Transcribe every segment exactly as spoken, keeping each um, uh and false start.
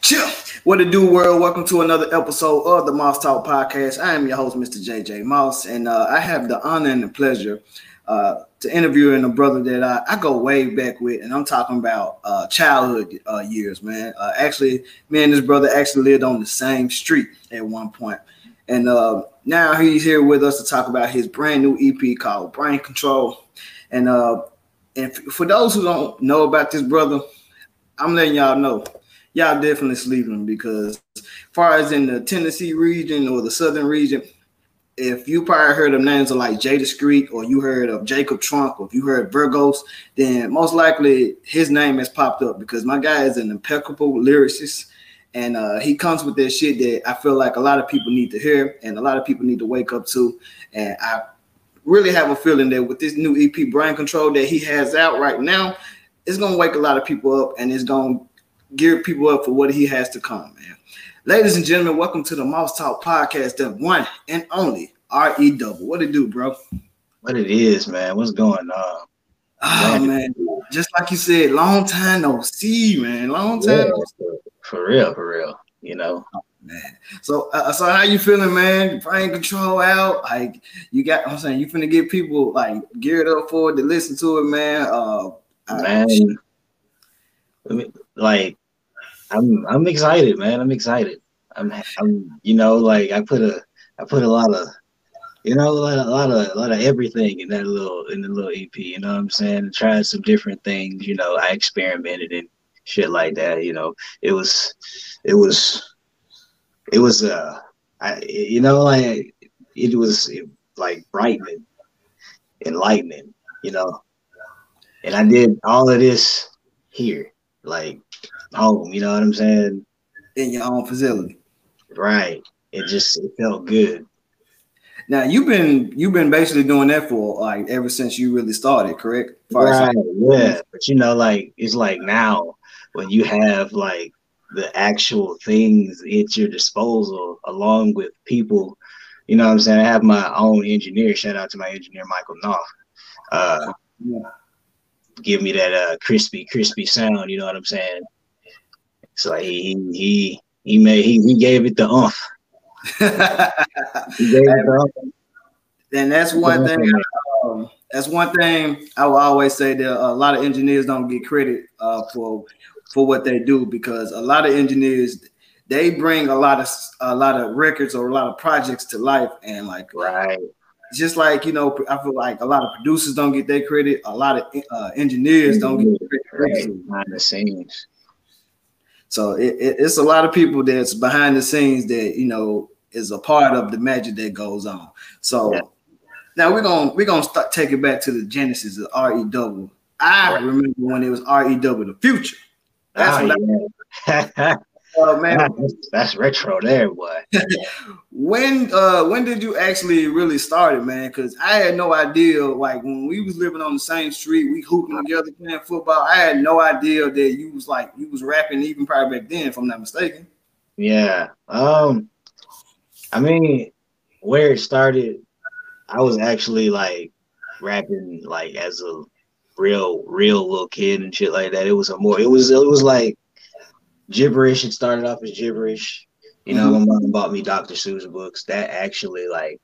Chill. What it do, world? Welcome to another episode of the Moss Talk Podcast. I am your host, Mister J J Moss, and uh, I have the honor and the pleasure uh, to interviewing a brother that I, I go way back with, and I'm talking about uh, childhood uh, years, man. Uh, actually, me and this brother actually lived on the same street at one point, and uh, now he's here with us to talk about his brand new E P called Brain Control. And uh, and for those who don't know about this brother, I'm letting y'all know. Y'all definitely sleeping, because as far as in the Tennessee region or the Southern region, if you probably heard of names of like Jada Street, or you heard of Jacob Trump, or if you heard Virgos, then most likely his name has popped up, because my guy is an impeccable lyricist, and uh, he comes with that shit that I feel like a lot of people need to hear and a lot of people need to wake up to. And I really have a feeling that with this new E P, Brain Control, that he has out right now, it's going to wake a lot of people up, and it's going to gear people up for what he has to come, man. Ladies and gentlemen, welcome to the Moss Talk Podcast, the one and only R E. Double. What it do, bro? What it is, man. What's going on? Oh, man. Just like you said, long time no see, man. Long time yeah, no see. For real, for real, you know. Oh, man. So, uh, so how you feeling, man? Brain Control out. Like, you got, I'm saying, you finna get people, like, geared up for it to listen to it, man. Uh, man. I, like I'm I'm excited, man. I'm excited. I'm, I'm you know, like I put a I put a lot of you know, a lot of a lot of, a lot of everything in that little in the little E P, you know what I'm saying? Tried some different things, you know, I experimented and shit like that, you know. It was it was it was uh I you know, like it was it, like brightening, enlightening, you know. And I did all of this here, like home, you know what I'm saying? In your own facility, right? It just it felt good. Now you've been you've been basically doing that for like ever since you really started, correct? Right. Yeah, but you know, like it's like now when you have like the actual things at your disposal, along with people, you know what I'm saying? I have my own engineer. Shout out to my engineer, Michael Knopf. Uh, yeah. Give me that uh crispy crispy sound, you know what I'm saying? So he he he made he, he gave it the oomph. He gave it the oomph. And that's one thing um, that's one thing I will always say, that a lot of engineers don't get credit uh for for what they do, because a lot of engineers, they bring a lot of a lot of records or a lot of projects to life, and like right just like, you know, I feel like a lot of producers don't get their credit. A lot of uh, engineers don't get their credit. Right. Behind the scenes. So it, it, it's a lot of people that's behind the scenes that, you know, is a part of the magic that goes on. So yeah. Now we're going we're gonna start, take it back to the genesis of R E. Double. I right. remember when it was R E. Double, the future. That's oh, what yeah. I Uh, man, that's, that's retro there, boy. when uh when did you actually really start it, man? Because I had no idea, like when we was living on the same street, we hooping together playing football, I had no idea that you was like you was rapping even probably back then, if I'm not mistaken. Yeah. Um I mean, where it started, I was actually like rapping like as a real, real little kid and shit like that. It was a more it was it was like gibberish. It started off as gibberish, you know. Mm-hmm. My mom bought me Doctor Seuss books. That actually, like,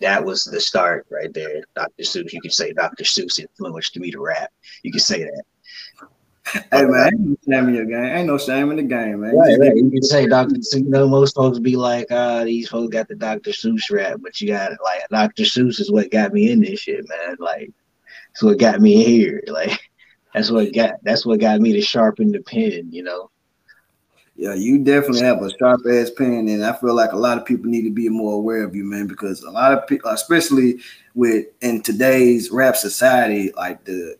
that was the start right there. Doctor Seuss. You could say Doctor Seuss influenced me to rap. You could say that. Hey but, man, ain't no shame in your game. Ain't no shame in the game, man. Right, right. You can say Doctor Seuss. You know, most folks be like, "Ah, oh, these folks got the Doctor Seuss rap," but you got like Doctor Seuss is what got me in this shit, man. Like, it's what got me here. Like, that's what got that's what got me to sharpen the pen, you know. Yeah, you definitely have a sharp ass pen, and I feel like a lot of people need to be more aware of you, man, because a lot of people, especially with in today's rap society, like the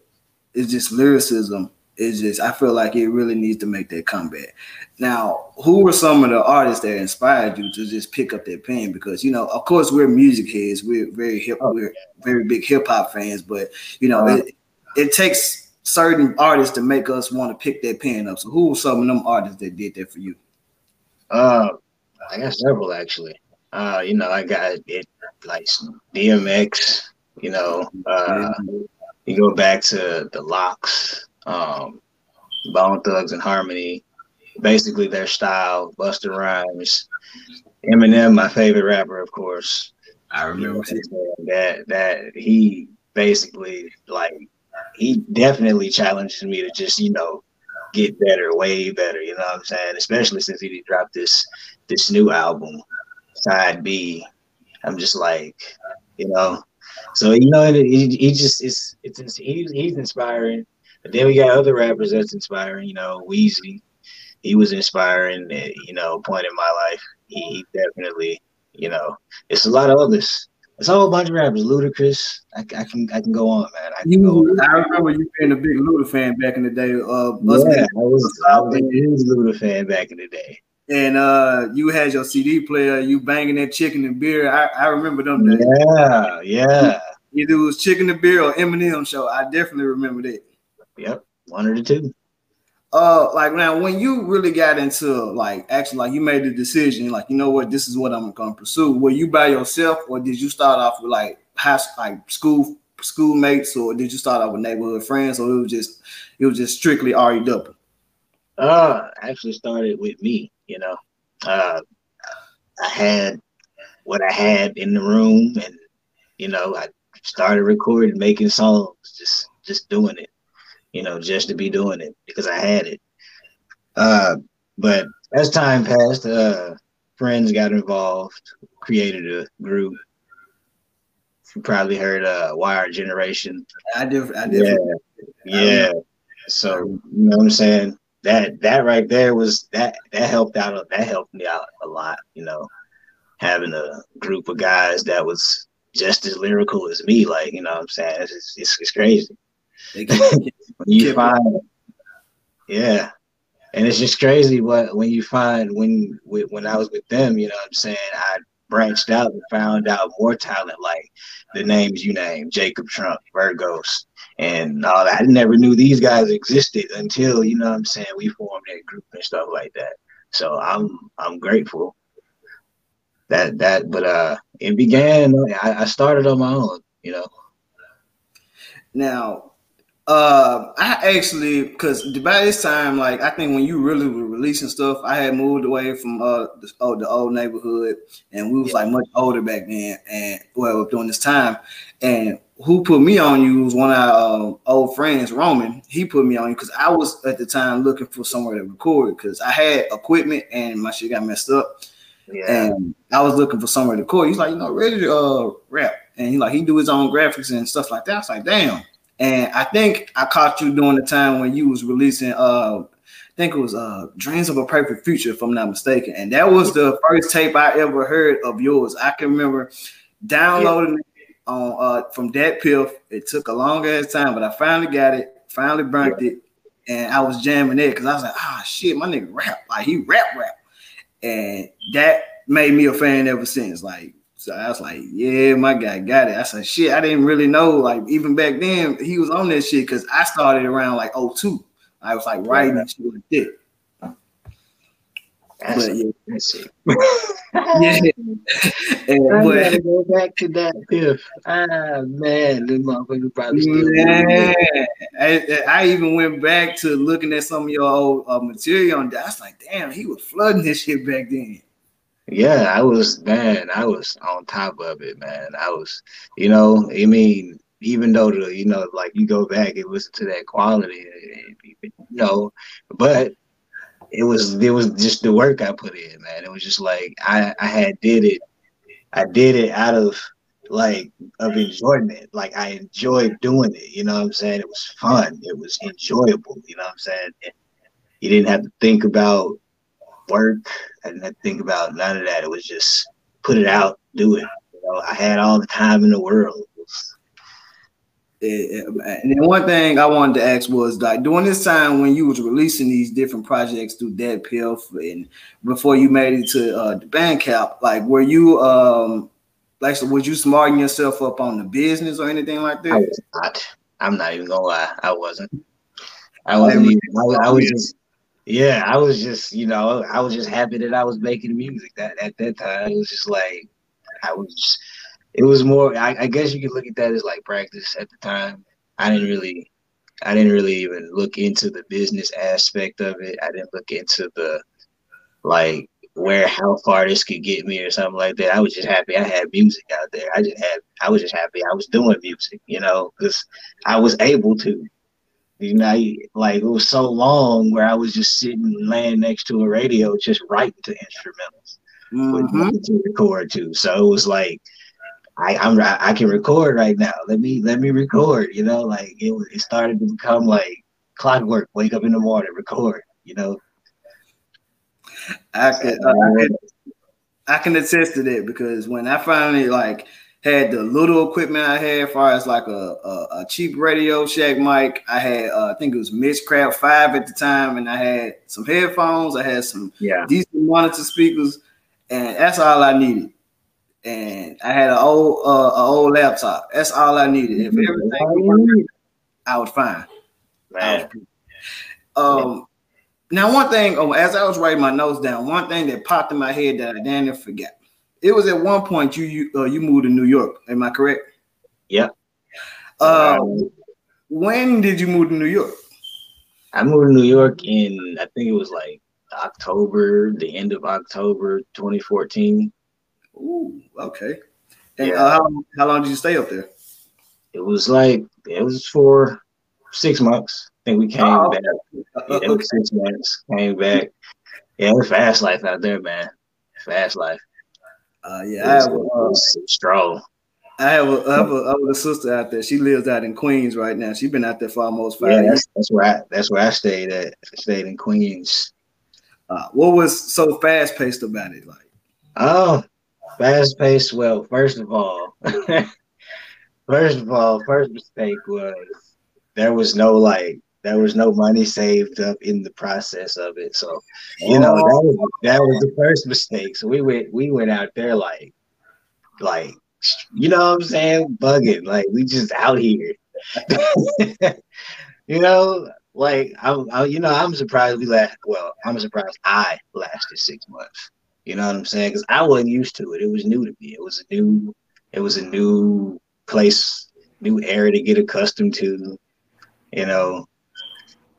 it's just lyricism. It's just I feel like it really needs to make that comeback. Now, who were some of the artists that inspired you to just pick up that pen? Because you know, of course, we're music heads, we're very hip, we're very big hip hop fans, but you know, it, it takes certain artists to make us want to pick that pen up. So who were some of them artists that did that for you? Uh, I got several, actually. Uh, you know, I got it like D M X, you know, uh, you go back to the Locks, um, Bone Thugs and Harmony, basically their style, Busta Rhymes, Eminem, my favorite rapper, of course. I remember that that he basically like he definitely challenged me to just, you know, get better, way better, you know what I'm saying? Especially since he dropped this this new album, Side B. I'm just like, you know, so you know, he, he just it's it's he's he's inspiring. But then we got other rappers that's inspiring, you know, Weezy. He was inspiring at, you know, point in my life. He definitely, you know, it's a lot of others. It's a whole bunch of rappers. Ludacris. I, I can I can go on, man. I, can you, go on. I remember you being a big Luda fan back in the day. Uh, yeah, I was, I was a huge Luda fan back in the day. And uh, you had your C D player. You banging that chicken and beer. I, I remember them days. Yeah, yeah. Either it was chicken and beer or Eminem show. I definitely remember that. Yep, one or the two. Uh, like now, when you really got into like actually, like you made the decision, like you know what, this is what I'm gonna pursue. Were you by yourself, or did you start off with like high, like school schoolmates, or did you start off with neighborhood friends, or it was just it was just strictly R E. Double? Uh, actually started with me. You know, uh, I had what I had in the room, and you know, I started recording, making songs, just just doing it. You know, just to be doing it because I had it. Uh, but as time passed, uh, friends got involved, created a group. You probably heard uh, Wired Generation. I did. I did. Yeah. yeah. So you know what I'm saying? That that right there was that that helped out. That helped me out a lot. You know, having a group of guys that was just as lyrical as me. Like you know what I'm saying? It's it's, it's crazy. When you find, yeah, and it's just crazy. But when you find, when when I was with them, you know what I'm saying, I branched out and found out more talent, like the names you named, Jacob Trump, Virgos, and all that. I never knew these guys existed until, you know what I'm saying, we formed that group and stuff like that. So I'm I'm grateful that that. But uh, it began. I, I started on my own, you know. Now. Uh, I actually, because by this time, like, I think when you really were releasing stuff, I had moved away from uh the, oh, the old neighborhood, and we was, like, much older back then, and, well, during this time, and who put me on you was one of our uh, old friends, Roman. He put me on you, because I was, at the time, looking for somewhere to record, because I had equipment, and my shit got messed up, yeah. And I was looking for somewhere to record. He's like, you know, ready to uh, rap, and he, like, he do his own graphics and stuff like that. I was like, damn. And I think I caught you during the time when you was releasing, uh, I think it was uh, Dreams of a Perfect Future, if I'm not mistaken. And that was the first tape I ever heard of yours. I can remember downloading yeah. it on, uh, from DatPiff. It took a long ass time, but I finally got it, finally burnt yeah. it. And I was jamming it because I was like, ah, oh, shit, my nigga rap. Like, he rap rap. And that made me a fan ever since, like. So I was like, yeah, my guy got it. I said, shit, I didn't really know. Like, even back then, he was on that shit because I started around, like, oh two. I was, like, writing yeah. shit like that. That's but, yeah. That's it. yeah. And, I but, gotta go back to that piff. Ah, man, this motherfucker probably still. Yeah. I, I even went back to looking at some of your old uh, material. And I was like, damn, he was flooding this shit back then. Yeah, I was, man, I was on top of it, man. I was, you know, I mean, even though, the, you know, like you go back and listen to that quality, you know, but it was, it was just the work I put in, man. It was just like, I, I had did it. I did it out of like, of enjoyment. Like I enjoyed doing it, you know what I'm saying? It was fun. It was enjoyable, you know what I'm saying? You didn't have to think about work. I didn't have to think about none of that. It was just put it out, do it. You know, I had all the time in the world. Yeah, and then one thing I wanted to ask was, like, during this time when you was releasing these different projects through DatPiff and before you made it to uh, the Bandcamp, like, were you, um, like, so was you smarting yourself up on the business or anything like that? I was not. I'm not even gonna lie. I wasn't. I wasn't. Even, I was, I was just. Yeah, I was just, you know, I was just happy that I was making music that at that time. It was just like, I was, just, it was more, I, I guess you could look at that as like practice at the time. I didn't really I didn't really even look into the business aspect of it. I didn't look into the, like, where, how far this could get me or something like that. I was just happy I had music out there. I just had, I was just happy I was doing music, you know, because I was able to. You know, like, it was so long where I was just sitting, laying next to a radio, just writing to instrumentals mm-hmm. with nothing to record to. So it was like, I, I'm, I can record right now. Let me, let me record. You know, like it, it started to become like clockwork. Wake up in the morning, record. You know, I can, uh, I can, I can attest to that, because when I finally like had the little equipment I had, as far as like a, a, a cheap Radio Shack mic. I had, uh, I think it was Mixcraft five at the time. And I had some headphones. I had some yeah. decent monitor speakers, and that's all I needed. And I had an old, uh, an old laptop. That's all I needed. If everything worked, I was fine. Right. Um, now one thing, oh, as I was writing my notes down, one thing that popped in my head that I damn near forgot. It was at one point you you, uh, you moved to New York. Am I correct? Yeah. Uh, um, when did you move to New York? I moved to New York in, I think it was like October, the end of October, twenty fourteen. Ooh, okay. And yeah. uh, how, how long did you stay up there? It was like, it was for six months. I think we came oh, back. Okay. It was six months, came back. Yeah, it was fast life out there, man. Fast life. Uh, yeah, I have, uh, strong. I have a, I have a, I have a sister out there. She lives out in Queens right now. She's been out there for almost five yeah, years. That's where I, that's where I stayed at. I stayed in Queens. Uh, what was so fast paced about it? Like, oh, fast paced. Well, first of all, first of all, first mistake was there was no like. There was no money saved up in the process of it, so you know that was, that was the first mistake. So we went we went out there like, like you know what I'm saying, bugging, like we just out here, you know, like I, I you know I'm surprised we last. Well, I'm surprised I lasted six months. You know what I'm saying? Because I wasn't used to it. It was new to me. It was a new, it was a new place, new area to get accustomed to. You know.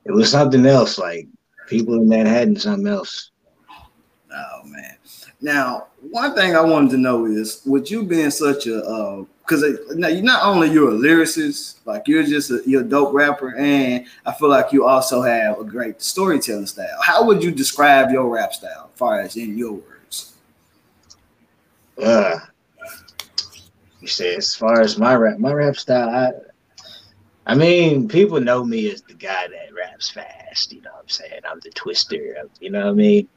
It was something else, like people in Manhattan, something else. Oh man! Now, one thing I wanted to know is, with you being such a, because uh, now you not only you're a lyricist, like you're just a, you're a dope rapper, and I feel like you also have a great storytelling style. How would you describe your rap style, as far as in your words? Uh, you say as far as my rap, my rap style, I. I mean, people know me as the guy that raps fast. You know what I'm saying? I'm the twister. You know what I mean?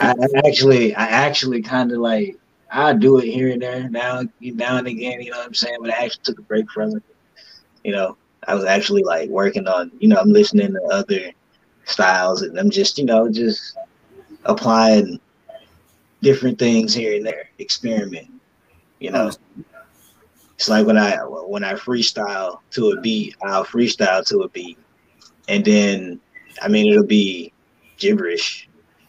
I actually, I actually kind of like I do it here and there, now, now and again. You know what I'm saying? But I actually took a break from it. You know, I was actually like working on. You know, I'm listening to other styles, and I'm just, you know, just applying different things here and there, experiment. You know. It's like when I when I freestyle to a beat, I'll freestyle to a beat, and then I mean it'll be gibberish,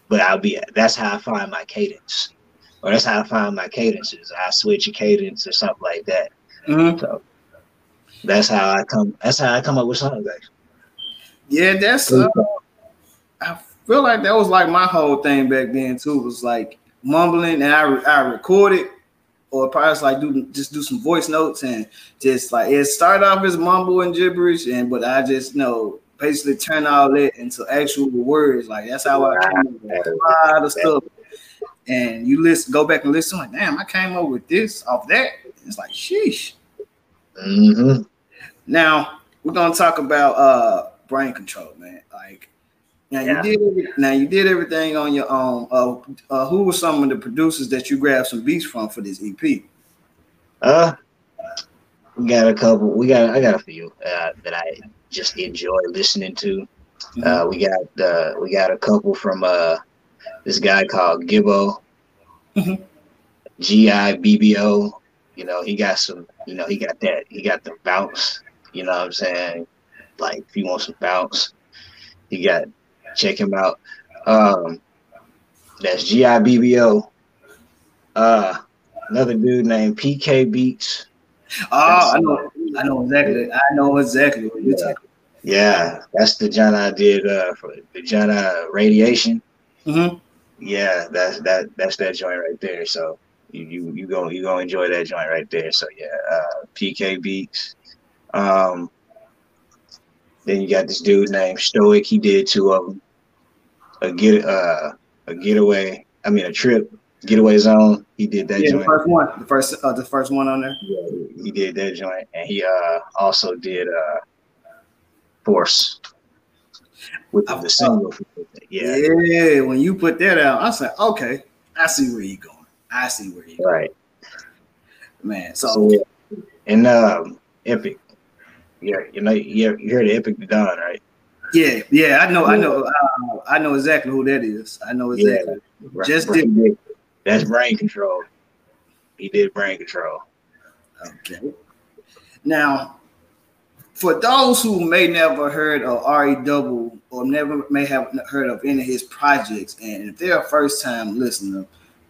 but I'll be that's how I find my cadence, or that's how I find my cadences. I switch a cadence or something like that. Mm-hmm. So that's how I come. That's how I come up with songs. Actually. Yeah, that's. Uh, I feel like that was like my whole thing back then too. Was like mumbling, and I I recorded. Or probably like do just do some voice notes and just like it started off as mumble and gibberish, and but I just you know basically turn all that into actual words. Like that's how I came up with a lot of stuff. And you listen, go back and listen. Like damn, I came up with this off that. It's like sheesh. Mm-hmm. Now we're gonna talk about uh brain control, man. Like now yeah. you did now you did everything on your own. Uh, uh, who were some of the producers that you grabbed some beats from for this E P? Uh, we got a couple. We got I got a few uh, that I just enjoy listening to. Mm-hmm. Uh, we got uh, we got a couple from uh, this guy called Gibbo, mm-hmm. G I B B O. You know he got some. You know he got that. He got the bounce. You know what I'm saying? Like if you want some bounce, he got. Check him out. Um, that's G I B B O. Uh, another dude named P K Beats. Oh, that's I know, I know exactly. I know exactly what you're yeah. talking about. Yeah, that's the John I did uh, for the John I Radiation. Mm-hmm. Yeah, that's that that's that joint right there. So you you you gonna you gonna enjoy that joint right there. So yeah, uh, P K Beats. Um, then you got this dude named Stoic. He did two of them. A get uh a getaway. I mean a trip getaway zone. He did that yeah, joint. The first one, the first uh, the first one on there. Yeah, he did that joint, and he uh also did uh. Force with the single. Yeah. Yeah, when you put that out, I said, okay, I see where you're going. I see where you're going. Right. Man, so, so yeah. And um Epic. Yeah, you know you you heard the Epic the Don, right? Yeah, yeah, I know, yeah. I know, uh, I know exactly who that is. I know exactly. Yeah, right. Just brain, did that's Brain Control. He did Brain Control. Okay. Now for those who may never heard of R E. Double or never may have heard of any of his projects, and if they're a first-time listener,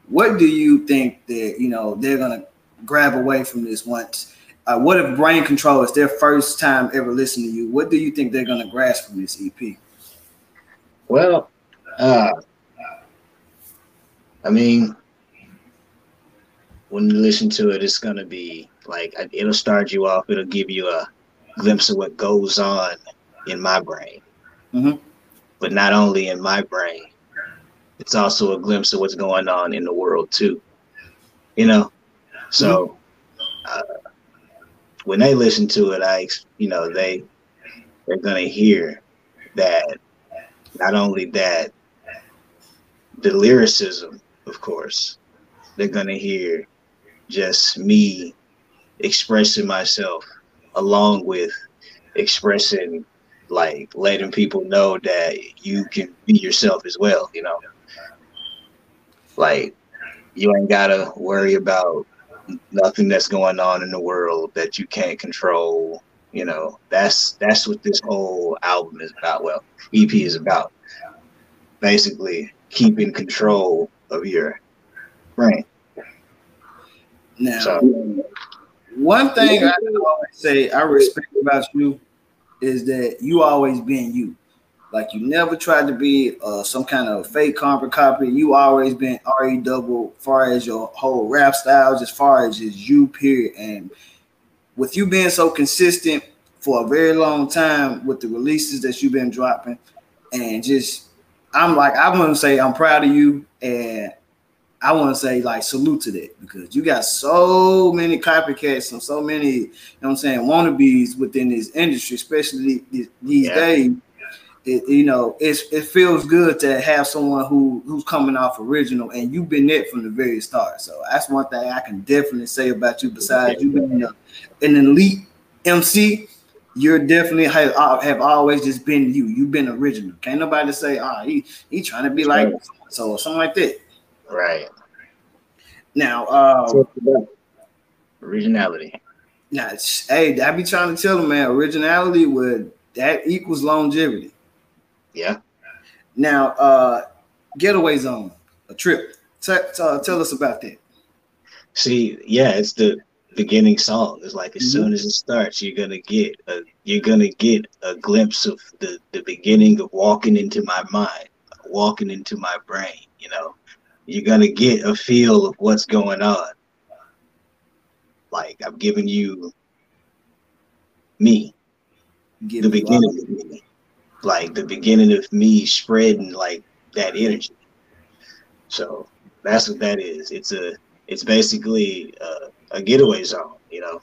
what do you think that you know they're gonna grab away from this? Once, uh, what if Brain Control is their first time ever listening to you? What do you think they're gonna grasp from this E P? Well, uh, I mean, when you listen to it, it's gonna be like it'll start you off. It'll give you a glimpse of what goes on in my brain, mm-hmm. but not only in my brain, it's also a glimpse of what's going on in the world too, you know. So uh, when they listen to it, I, you know, they they're gonna hear that not only that the lyricism, of course, they're gonna hear just me expressing myself, along with expressing, like letting people know that you can be yourself as well, you know? Like, you ain't gotta worry about nothing that's going on in the world that you can't control, you know? That's that's what this whole album is about, well, E P is about. Basically, keeping control of your brain. Now, so, one thing I always say I respect about you is that you always been you. Like you never tried to be uh, some kind of fake copy copy. You always been R E. Double as far as your whole rap styles, as far as just you, period. And with you being so consistent for a very long time with the releases that you've been dropping, and just I'm like, I want to say I'm proud of you, and I want to say, like, salute to that, because you got so many copycats and so many, you know what I'm saying, wannabes within this industry, especially these, these yeah. days. It, you know, it's, it feels good to have someone who who's coming off original, and you've been it from the very start. So that's one thing I can definitely say about you. Besides you being a, an elite M C, you're definitely have, have always just been you. You've been original. Can't nobody say, ah, oh, he, he trying to be like right. so or something like that. Right now, um, originality. Now, hey, I be trying to tell them, man, originality would that equals longevity. Yeah. Now, uh, getaway zone, a trip. T- t- uh, tell us about that. See, yeah, it's the beginning song. It's like as mm-hmm. soon as it starts, you're gonna get a you're gonna get a glimpse of the the beginning of walking into my mind, walking into my brain. You know. You're gonna get a feel of what's going on. Like I'm giving you me, Give the beginning of me, like the beginning of me spreading like that energy. So that's what that is. It's a, it's basically a, a getaway song. You know,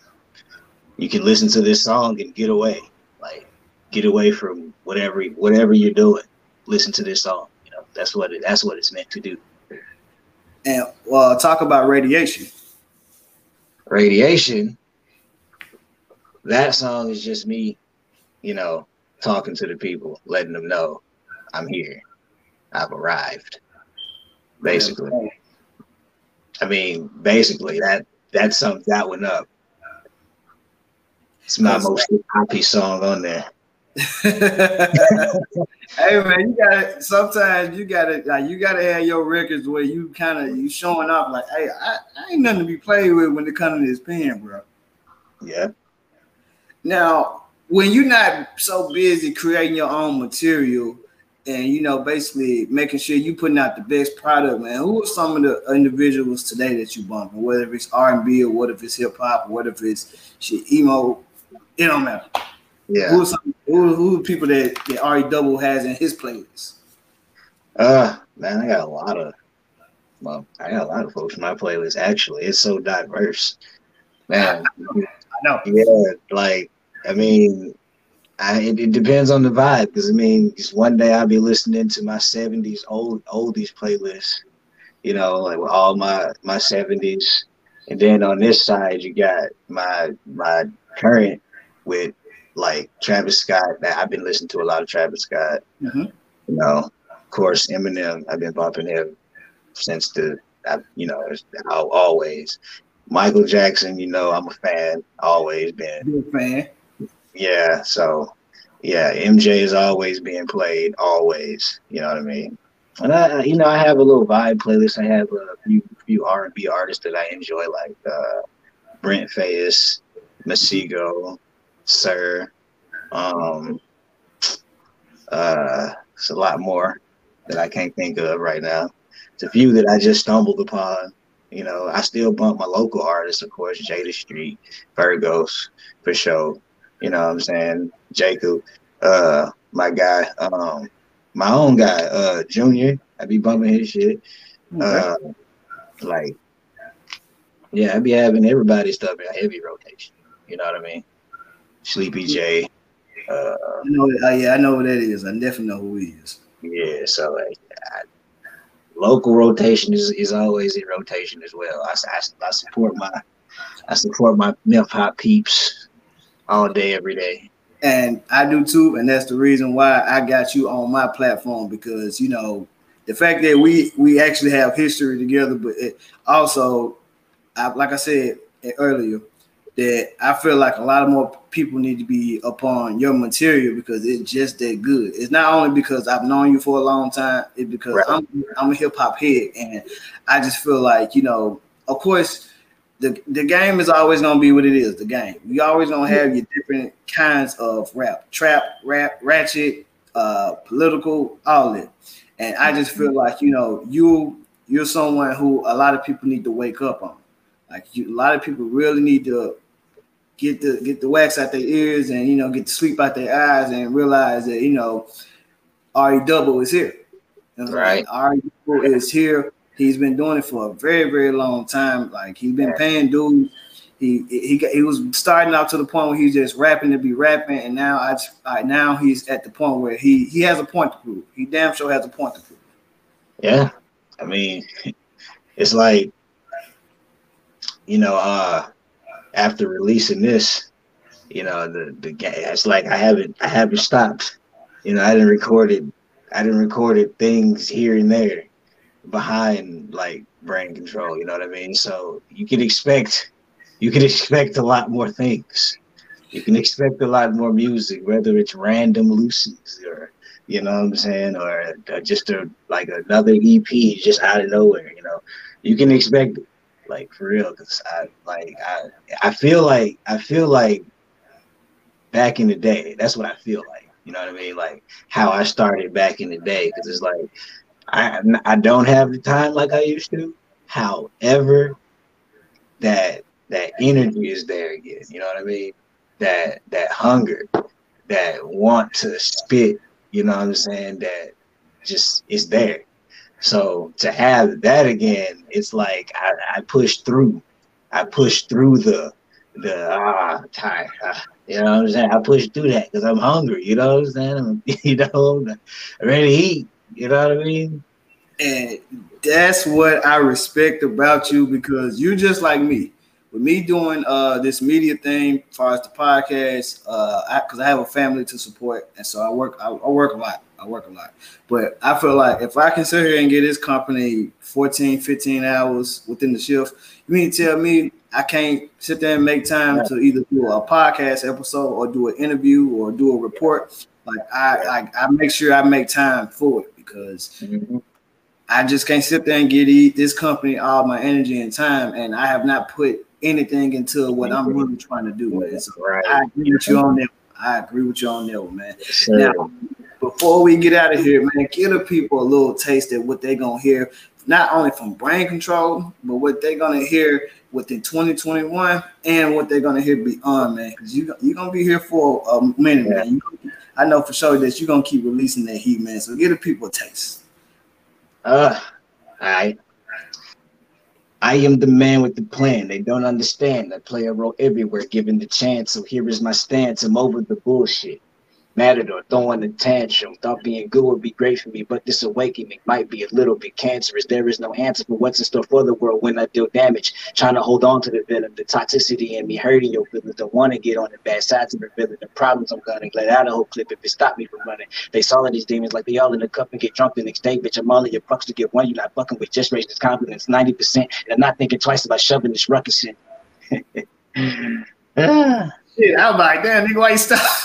you can listen to this song and get away, like get away from whatever whatever you're doing. Listen to this song. You know, that's what it, that's what it's meant to do. And uh, talk about radiation. Radiation. That song is just me, you know, talking to the people, letting them know I'm here. I've arrived. Basically. Yeah. I mean, basically that that sums that one up. It's my That's most right. happy song on there. Hey man, you gotta sometimes you gotta like you gotta have your records where you kind of you showing off like, hey, I, I ain't nothing to be played with when it comes to this pen, bro. Yeah. Now when you're not so busy creating your own material and, you know, basically making sure you're putting out the best product, man, who are some of the individuals today that you bump? Whether it's R and B or what if it's hip hop, or what if it's shit, emo, it don't matter. Yeah. Who are, some, who, who are people that, that R E. Double has in his playlist? Uh, man, I got a lot of, well, I got a lot of folks in my playlist, actually. It's so diverse. Man. I know. I know. Yeah, like, I mean, I, it, it depends on the vibe, because, I mean, just one day I'll be listening to my seventies, old oldies playlist, you know, like with all my, my seventies. And then on this side, you got my my current with, like, Travis Scott. Now, I've been listening to a lot of Travis Scott, mm-hmm. you know. Of course, Eminem, I've been bumping him since the, I, you know, always. Michael Jackson, you know, I'm a fan, always been. Big fan. Yeah, so, yeah, M J is always being played, always, you know what I mean? And, I, you know, I have a little vibe playlist. I have a few, few R and B artists that I enjoy, like uh, Brent Faiyaz, Masego, Sir. Um, uh, it's a lot more that I can't think of right now. It's a few that I just stumbled upon. You know, I still bump my local artists, of course, Jada Street, Virgos, for sure. You know what I'm saying? Jacob, uh, my guy, um, my own guy, uh, Junior, I be bumping his shit. Uh, like, yeah, I be having everybody's stuff in heavy rotation. You know what I mean? Sleepy J. Uh, I know, yeah, I know who that is. I definitely know who he is. Yeah, so like, I, local rotation is, is always in rotation as well. I, I, I support my I support my Memphis hop peeps all day, every day. And I do too, and that's the reason why I got you on my platform, because, you know, the fact that we, we actually have history together, but it also, I, like I said earlier, that I feel like a lot of more people need to be upon your material, because it's just that good. It's not only because I've known you for a long time, it's because right. I'm, I'm a hip hop head, and I just feel like, you know, of course, the, the game is always gonna be what it is, the game. You always gonna have your different kinds of rap, trap, rap, ratchet, uh, political, all that. And I just feel like, you know, you, you're someone who a lot of people need to wake up on. Like, you, a lot of people really need to get the get the wax out their ears and, you know, get the sleep out their eyes and realize that, you know, R E. Double is here. You know, right. Like, R E. Double is here. He's been doing it for a very, very long time. Like, he's been paying dues. He he got, he was starting out to the point where he's just rapping to be rapping, and now I just, like, now he's at the point where he he has a point to prove. He damn sure has a point to prove. Yeah, I mean, it's like, you know, uh, after releasing this, you know, the the it's like I haven't I haven't stopped. You know, I didn't record it. I didn't record it things here and there behind, like, Brain Control. You know what I mean? So you can expect you can expect a lot more things. You can expect a lot more music, whether it's random loosies or, you know what I'm saying, or, or just a, like another E P just out of nowhere. You know, you can expect it. Like, for real, because I like I I feel like I feel like back in the day. That's what I feel like. You know what I mean? Like how I started back in the day. Because it's like I I don't have the time like I used to. However, that that energy is there again. You know what I mean? That that hunger, that want to spit. You know what I'm saying? That just is there. So to have that again, it's like I, I pushed through. I pushed through the, the ah, tired. Ah, you know what I'm saying? I pushed through that because I'm hungry. You know what I'm saying? I'm, you know, I'm ready to eat. You know what I mean? And that's what I respect about you, because you just like me. With me doing uh, this media thing, as far as the podcast, because uh, I, I have a family to support, and so I work. I, I work a lot. I work a lot, but I feel like if I can sit here and get this company fourteen, fifteen hours within the shift, you mean to tell me I can't sit there and make time to either do a podcast episode or do an interview or do a report? Like I, I, I make sure I make time for it, because I just can't sit there and get this company all my energy and time, and I have not put anything into what I'm really trying to do. And so I agree with you on that. I agree with you on that one, man. Yes, now, before we get out of here, man, give the people a little taste of what they're going to hear, not only from Brain Control, but what they're going to hear within twenty twenty-one and what they're going to hear beyond, man. Because you, you're going to be here for a minute, yeah. man. You, I know for sure that you're going to keep releasing that heat, man. So give the people a taste. Uh, I, I am the man with the plan. They don't understand. I play a role everywhere, given the chance. So here is my stance. I'm over the bullshit. Matador throwing a tantrum. Thought being good would be great for me, but this awakening might be a little bit cancerous. There is no answer for what's in store for the world when I deal damage. Trying to hold on to the venom, the toxicity in me, hurting your feelings. Don't want to get on the bad sides of revealing the problems I'm gonna let out of whole clip if it stopped me from running. They saw these demons like they all in the cup and get drunk the next day. Bitch, I'm all in your bucks to get one. You're not fucking with, just raise this confidence ninety percent. And I'm not thinking twice about shoving this ruckus in. ah. Shit, I'm like, damn, nigga, why you stop?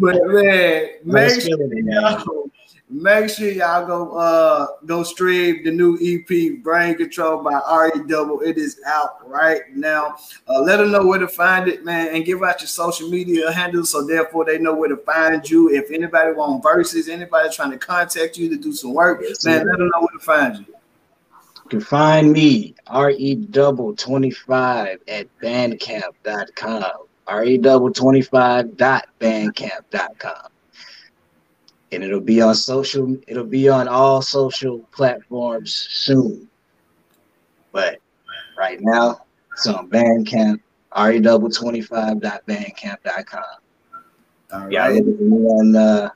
But man, make sure, y'all, make sure y'all go uh go stream the new E P Brain Control by R E Double. It is out right now. Uh, let them know where to find it, man, and give out your social media handles so therefore they know where to find you. If anybody want verses, anybody trying to contact you to do some work, man, let them know where to find you. You can find me R E Double twenty-five at bandcamp dot com. R E double twenty-five dot bandcamp dot com, and it'll be on social. It'll be on all social platforms soon, but right now it's on Bandcamp. R E double twenty-five dot bandcamp dot com. All right. Y'all on uh,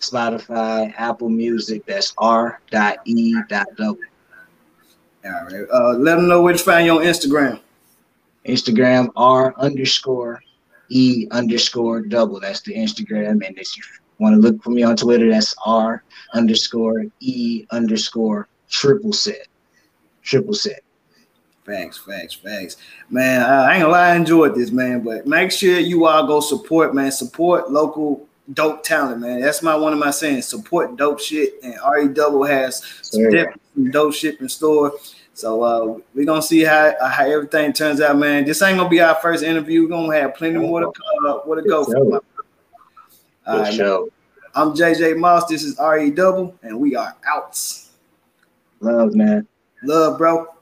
Spotify, Apple Music. That's R E double. All right. Uh, let them know where to find you on Instagram. Instagram R underscore E underscore double. That's the Instagram. And if you want to look for me on Twitter, that's R underscore E underscore triple set. Triple set. Thanks, thanks, thanks. Man, I ain't gonna lie, I enjoyed this, man. But make sure you all go support, man. Support local dope talent, man. That's my one of my sayings. Support dope shit. And R E Double has some different dope shit in store. So uh, we're going to see how, how everything turns out, man. This ain't going to be our first interview. We're going to have plenty more to, uh, more to go for. All right, man. I'm J J Moss. This is R E Double, and we are out. Love, man. Love, bro.